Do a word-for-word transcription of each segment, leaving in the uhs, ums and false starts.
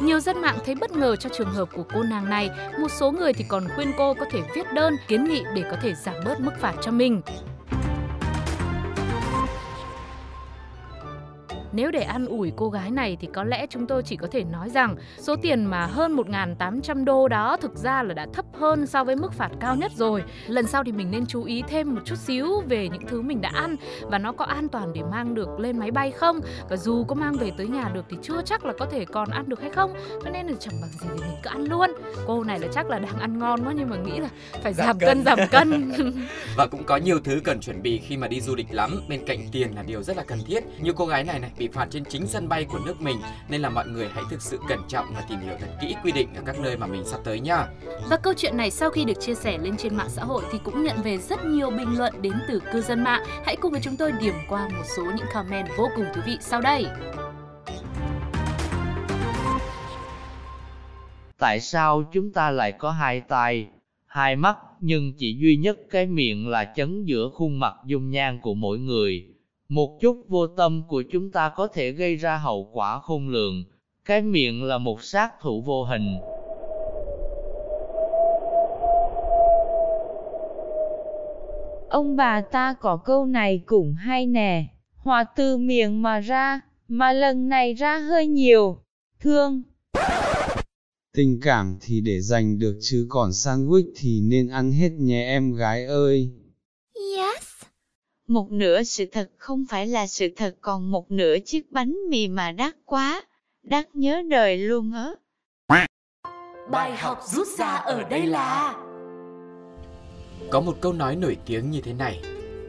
Nhiều dân mạng thấy bất ngờ cho trường hợp của cô nàng này, một số người thì còn khuyên cô có thể viết đơn, kiến nghị để có thể giảm bớt mức phạt cho mình. Nếu để an ủi cô gái này thì có lẽ chúng tôi chỉ có thể nói rằng số tiền mà hơn một nghìn tám trăm đô đó thực ra là đã thấp hơn so với mức phạt cao nhất rồi. Lần sau thì mình nên chú ý thêm một chút xíu về những thứ mình đã ăn và nó có an toàn để mang được lên máy bay không. Và dù có mang về tới nhà được thì chưa chắc là có thể còn ăn được hay không. Cho nên là chẳng bằng gì thì mình cứ ăn luôn. Cô này là chắc là đang ăn ngon quá nhưng mà nghĩ là phải giảm, giảm cân, giảm cân. Và cũng có nhiều thứ cần chuẩn bị khi mà đi du lịch lắm. Bên cạnh tiền là điều rất là cần thiết. Như cô gái này này bị phạt trên chính sân bay của nước mình, nên là mọi người hãy thực sự cẩn trọng và tìm hiểu thật kỹ quy định ở các nơi mà mình sắp tới nha. Và câu chuyện này sau khi được chia sẻ lên trên mạng xã hội thì cũng nhận về rất nhiều bình luận đến từ cư dân mạng. Hãy cùng với chúng tôi điểm qua một số những comment vô cùng thú vị sau đây. Tại sao chúng ta lại có hai tai, hai mắt nhưng chỉ duy nhất cái miệng là chắn giữa khuôn mặt dung nhan của mỗi người? Một chút vô tâm của chúng ta có thể gây ra hậu quả khôn lường. Cái miệng là một sát thủ vô hình. Ông bà ta có câu này cũng hay nè. Hòa từ miệng mà ra, mà lần này ra hơi nhiều. Thương. Tình cảm thì để dành được chứ còn sandwich thì nên ăn hết nhé em gái ơi. Yes. Một nửa sự thật không phải là sự thật, còn một nửa chiếc bánh mì mà đắt quá, đắt nhớ đời luôn á. Bài học rút ra ở đây là có một câu nói nổi tiếng như thế này: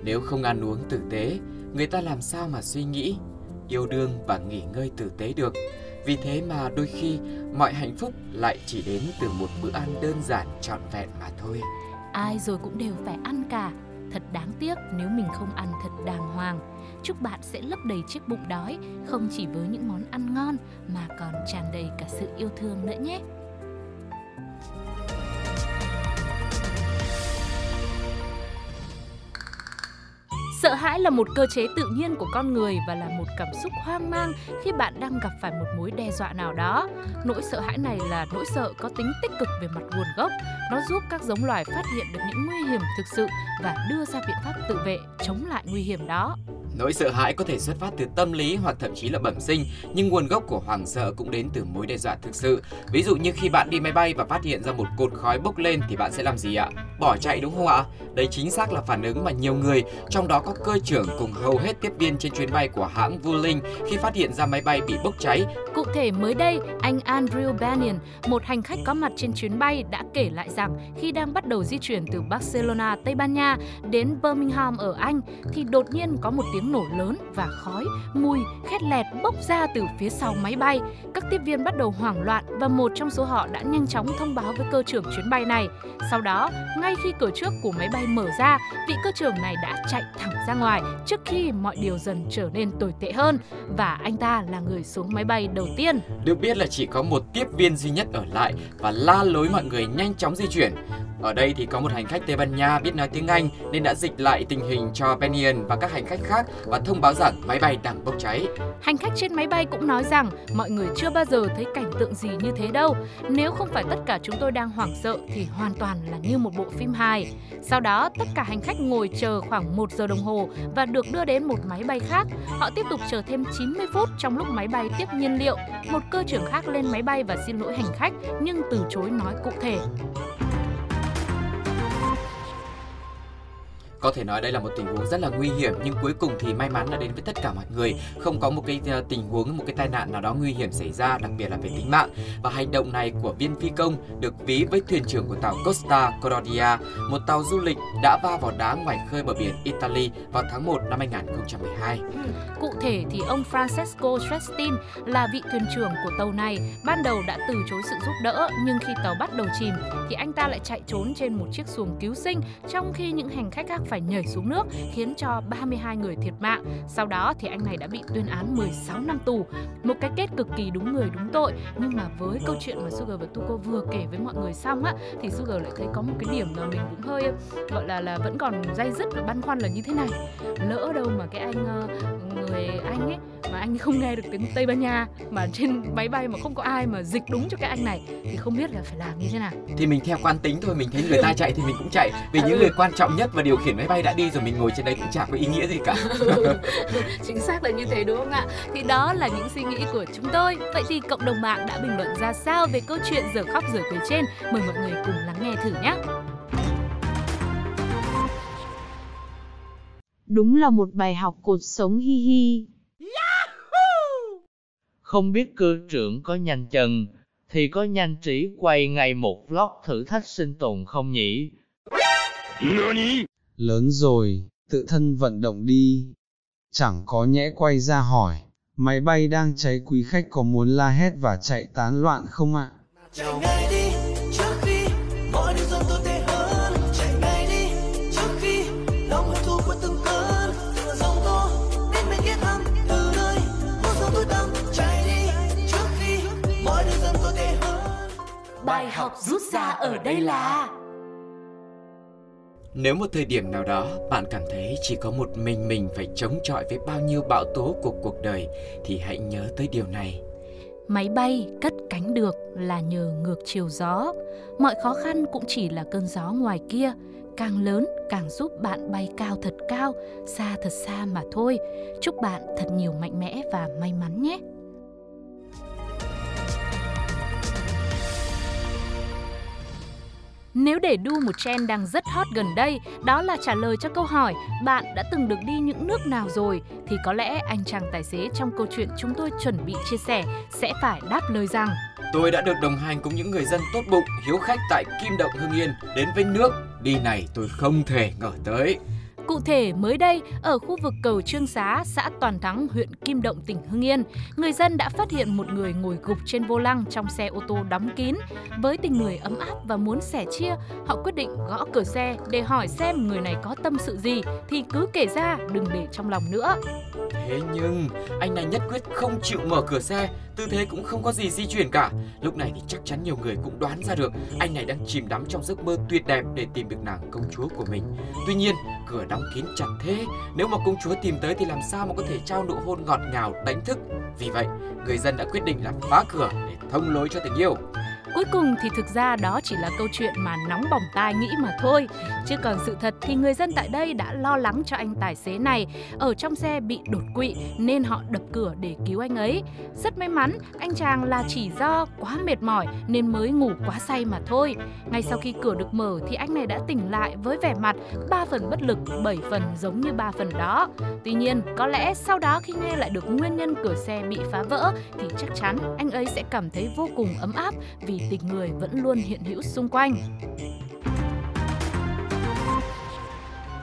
nếu không ăn uống tử tế, người ta làm sao mà suy nghĩ, yêu đương và nghỉ ngơi tử tế được. Vì thế mà đôi khi mọi hạnh phúc lại chỉ đến từ một bữa ăn đơn giản trọn vẹn mà thôi. Ai rồi cũng đều phải ăn cả. Thật đáng tiếc nếu mình không ăn thật đàng hoàng. Chúc bạn sẽ lấp đầy chiếc bụng đói, không chỉ với những món ăn ngon mà còn tràn đầy cả sự yêu thương nữa nhé. Sợ hãi là một cơ chế tự nhiên của con người và là một cảm xúc hoang mang khi bạn đang gặp phải một mối đe dọa nào đó. Nỗi sợ hãi này là nỗi sợ có tính tích cực về mặt nguồn gốc. Nó giúp các giống loài phát hiện được những nguy hiểm thực sự và đưa ra biện pháp tự vệ chống lại nguy hiểm đó. Nỗi sợ hãi có thể xuất phát từ tâm lý hoặc thậm chí là bẩm sinh, nhưng nguồn gốc của hoảng sợ cũng đến từ mối đe dọa thực sự. Ví dụ như khi bạn đi máy bay và phát hiện ra một cột khói bốc lên thì bạn sẽ làm gì ạ? Bỏ chạy đúng không ạ? Đấy chính xác là phản ứng mà nhiều người, trong đó có cơ trưởng cùng hầu hết tiếp viên trên chuyến bay của hãng Vueling khi phát hiện ra máy bay bị bốc cháy. Cụ thể mới đây, anh Andrew Banian, một hành khách có mặt trên chuyến bay đã kể lại rằng khi đang bắt đầu di chuyển từ Barcelona, Tây Ban Nha đến Birmingham ở Anh thì đột nhiên có một tiếng nổ lớn và khói, mùi, khét lẹt bốc ra từ phía sau máy bay. Các tiếp viên bắt đầu hoảng loạn và một trong số họ đã nhanh chóng thông báo với cơ trưởng chuyến bay này. Sau đó, ngay khi cửa trước của máy bay mở ra, vị cơ trưởng này đã chạy thẳng ra ngoài trước khi mọi điều dần trở nên tồi tệ hơn, và anh ta là người xuống máy bay đầu tiên. Được biết là chỉ có một tiếp viên duy nhất ở lại và la lối mọi người nhanh chóng di chuyển. Ở đây thì có một hành khách Tây Ban Nha biết nói tiếng Anh nên đã dịch lại tình hình cho Banian và các hành khách khác và thông báo rằng máy bay đang bốc cháy. Hành khách trên máy bay cũng nói rằng mọi người chưa bao giờ thấy cảnh tượng gì như thế đâu. Nếu không phải tất cả chúng tôi đang hoảng sợ thì hoàn toàn là như một bộ phim hài. Sau đó tất cả hành khách ngồi chờ khoảng một giờ đồng hồ và được đưa đến một máy bay khác. Họ tiếp tục chờ thêm chín mươi phút trong lúc máy bay tiếp nhiên liệu. Một cơ trưởng khác lên máy bay và xin lỗi hành khách nhưng từ chối nói cụ thể. Có thể nói đây là một tình huống rất là nguy hiểm, nhưng cuối cùng thì may mắn đã đến với tất cả mọi người, không có một cái tình huống, một cái tai nạn nào đó nguy hiểm xảy ra, đặc biệt là về tính mạng. Và hành động này của viên phi công được ví với thuyền trưởng của tàu Costa Concordia, một tàu du lịch đã va vào đá ngoài khơi bờ biển Italy vào tháng một năm hai nghìn không trăm mười hai. Cụ thể thì ông Francesco Schettino là vị thuyền trưởng của tàu này, ban đầu đã từ chối sự giúp đỡ, nhưng khi tàu bắt đầu chìm thì anh ta lại chạy trốn trên một chiếc xuồng cứu sinh, trong khi những hành khách khác phải nhảy xuống nước, khiến cho ba mươi hai người thiệt mạng. Sau đó thì anh này đã bị tuyên án mười sáu năm tù. Một cái kết cực kỳ đúng người đúng tội, nhưng mà với câu chuyện mà Sugar và Tuko vừa kể với mọi người xong á, thì Sugar lại thấy có một cái điểm mà mình cũng hơi gọi là là vẫn còn day dứt và băn khoăn là như thế này. Lỡ đâu mà cái anh người Anh ấy mà anh không nghe được tiếng Tây Ban Nha, mà trên máy bay mà không có ai mà dịch đúng cho cái anh này thì không biết là phải làm như thế nào. Thì mình theo quán tính thôi, mình thấy người ta chạy thì mình cũng chạy. Vì à, những ừ. người quan trọng nhất và điều khiển máy bay đã đi rồi, mình ngồi trên đấy cũng chả có ý nghĩa gì cả. Chính xác là như thế đúng không ạ? Thì đó là những suy nghĩ của chúng tôi. Vậy thì cộng đồng mạng đã bình luận ra sao về câu chuyện giờ khóc giờ cười trên? Mời mọi người cùng lắng nghe thử nhé. Đúng là một bài học cột sống, hi hi. Không biết cơ trưởng có nhanh chân thì có nhanh trí quay ngay một vlog thử thách sinh tồn không nhỉ? Lớn rồi, tự thân vận động đi. Chẳng có nhẽ quay ra hỏi, máy bay đang cháy quý khách có muốn la hét và chạy tán loạn không ạ? À? Bài học rút ra ở đây là: nếu một thời điểm nào đó bạn cảm thấy chỉ có một mình mình phải chống chọi với bao nhiêu bão tố của cuộc đời thì hãy nhớ tới điều này. Máy bay cất cánh được là nhờ ngược chiều gió. Mọi khó khăn cũng chỉ là cơn gió ngoài kia, càng lớn càng giúp bạn bay cao thật cao, xa thật xa mà thôi. Chúc bạn thật nhiều mạnh mẽ và may mắn nhé. Nếu để đu một trend đang rất hot gần đây, đó là trả lời cho câu hỏi bạn đã từng được đi những nước nào rồi, thì có lẽ anh chàng tài xế trong câu chuyện chúng tôi chuẩn bị chia sẻ sẽ phải đáp lời rằng: tôi đã được đồng hành cùng những người dân tốt bụng, hiếu khách tại Kim Động, Hưng Yên, đến với nước đi này tôi không thể ngờ tới. Cụ thể, mới đây, ở khu vực cầu Trương Xá, xã Toàn Thắng, huyện Kim Động, tỉnh Hưng Yên, người dân đã phát hiện một người ngồi gục trên vô lăng trong xe ô tô đóng kín. Với tình người ấm áp và muốn sẻ chia, họ quyết định gõ cửa xe để hỏi xem người này có tâm sự gì thì cứ kể ra, đừng để trong lòng nữa. Thế nhưng, anh này nhất quyết không chịu mở cửa xe, tư thế cũng không có gì di chuyển cả. Lúc này thì chắc chắn nhiều người cũng đoán ra được anh này đang chìm đắm trong giấc mơ tuyệt đẹp để tìm được nàng công chúa của mình. Tuy nhiên, cửa đóng kín chặt thế, nếu mà công chúa tìm tới thì làm sao mà có thể trao nụ hôn ngọt ngào đánh thức. Vì vậy, người dân đã quyết định là phá cửa để thông lối cho tình yêu. Cuối cùng thì thực ra đó chỉ là câu chuyện mà Nóng Bỏng Tai nghĩ mà thôi. Chứ còn sự thật thì người dân tại đây đã lo lắng cho anh tài xế này ở trong xe bị đột quỵ nên họ đập cửa để cứu anh ấy. Rất may mắn, anh chàng là chỉ do quá mệt mỏi nên mới ngủ quá say mà thôi. Ngay sau khi cửa được mở thì anh này đã tỉnh lại với vẻ mặt ba phần bất lực, bảy phần giống như ba phần đó. Tuy nhiên, có lẽ sau đó khi nghe lại được nguyên nhân cửa xe bị phá vỡ thì chắc chắn anh ấy sẽ cảm thấy vô cùng ấm áp vì tình người vẫn luôn hiện hữu xung quanh.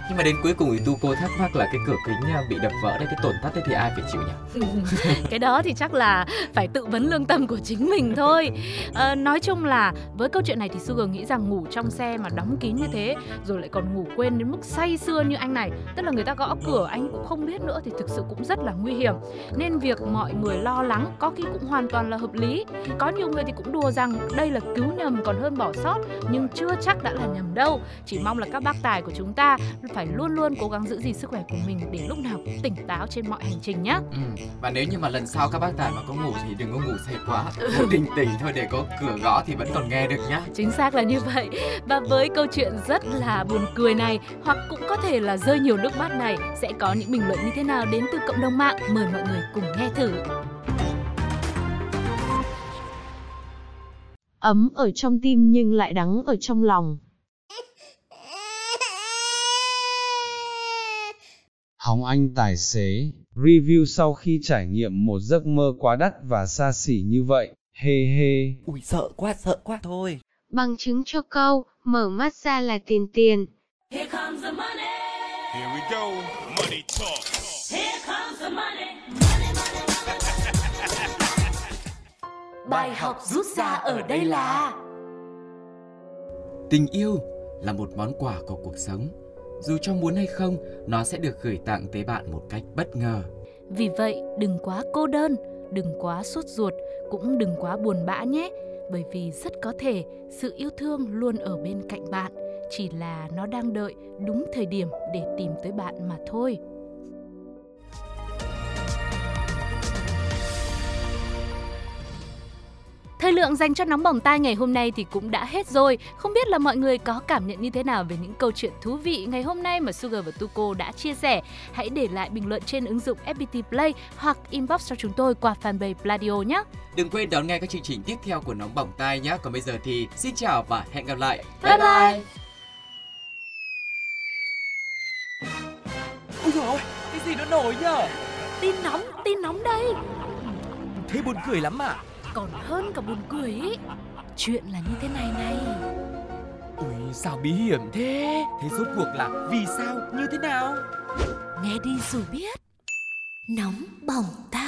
Nhưng mà đến cuối cùng thì Tu Cô thắc mắc là cái cửa kính bị đập vỡ đấy, cái tổn thất đấy thì ai phải chịu nhỉ? Cái đó thì chắc là phải tự vấn lương tâm của chính mình thôi. À, nói chung là với câu chuyện này thì Sugar nghĩ rằng ngủ trong xe mà đóng kín như thế rồi lại còn ngủ quên đến mức say sưa như anh này, tức là người ta gõ cửa anh cũng không biết nữa thì thực sự cũng rất là nguy hiểm. Nên việc mọi người lo lắng có khi cũng hoàn toàn là hợp lý. Có nhiều người thì cũng đùa rằng đây là cứu nhầm còn hơn bỏ sót, nhưng chưa chắc đã là nhầm đâu. Chỉ mong là các bác tài của chúng ta phải luôn luôn cố gắng giữ gìn sức khỏe của mình để lúc nào cũng tỉnh táo trên mọi hành trình nhé. Ừ. Và nếu như mà lần sau các bác tài mà có ngủ thì đừng có ngủ say quá, ngủ tỉnh tỉnh thôi để có cửa gõ thì vẫn còn nghe được nhá. Chính xác là như vậy. Và với câu chuyện rất là buồn cười này, hoặc cũng có thể là rơi nhiều nước mắt này, sẽ có những bình luận như thế nào đến từ cộng đồng mạng? Mời mọi người cùng nghe thử. Ấm ở trong tim nhưng lại đắng ở trong lòng. Hỏng anh tài xế, review sau khi trải nghiệm một giấc mơ quá đắt và xa xỉ như vậy, hê hê. Ui sợ quá, sợ quá thôi. Bằng chứng cho câu, mở mắt ra là tiền tiền. Here comes the money. Here we go. Money talk. Here comes the money. Money, money, money, money. Bài học rút ra ở đây là tình yêu là một món quà của cuộc sống. Dù cho muốn hay không, nó sẽ được gửi tặng tới bạn một cách bất ngờ. Vì vậy, đừng quá cô đơn, đừng quá sốt ruột, cũng đừng quá buồn bã nhé. Bởi vì rất có thể sự yêu thương luôn ở bên cạnh bạn, chỉ là nó đang đợi đúng thời điểm để tìm tới bạn mà thôi. Thời lượng dành cho Nóng Bỏng Tai ngày hôm nay thì cũng đã hết rồi. Không biết là mọi người có cảm nhận như thế nào về những câu chuyện thú vị ngày hôm nay mà Sugar và Tuko đã chia sẻ. Hãy để lại bình luận trên ứng dụng ép pê tê Play hoặc inbox cho chúng tôi qua fanpage Pladio nhé. Đừng quên đón nghe các chương trình tiếp theo của Nóng Bỏng Tai nhé. Còn bây giờ thì xin chào và hẹn gặp lại. Bye bye. bye. Ôi trời ơi, cái gì nó nổi nhờ? Tin nóng, tin nóng đây. Thế buồn cười lắm à? Còn hơn cả buồn cười ý. Chuyện là như thế này này. Ui sao bí hiểm thế? Thế rốt cuộc là vì sao, như thế nào? Nghe đi rồi biết. Nóng Bỏng Tai.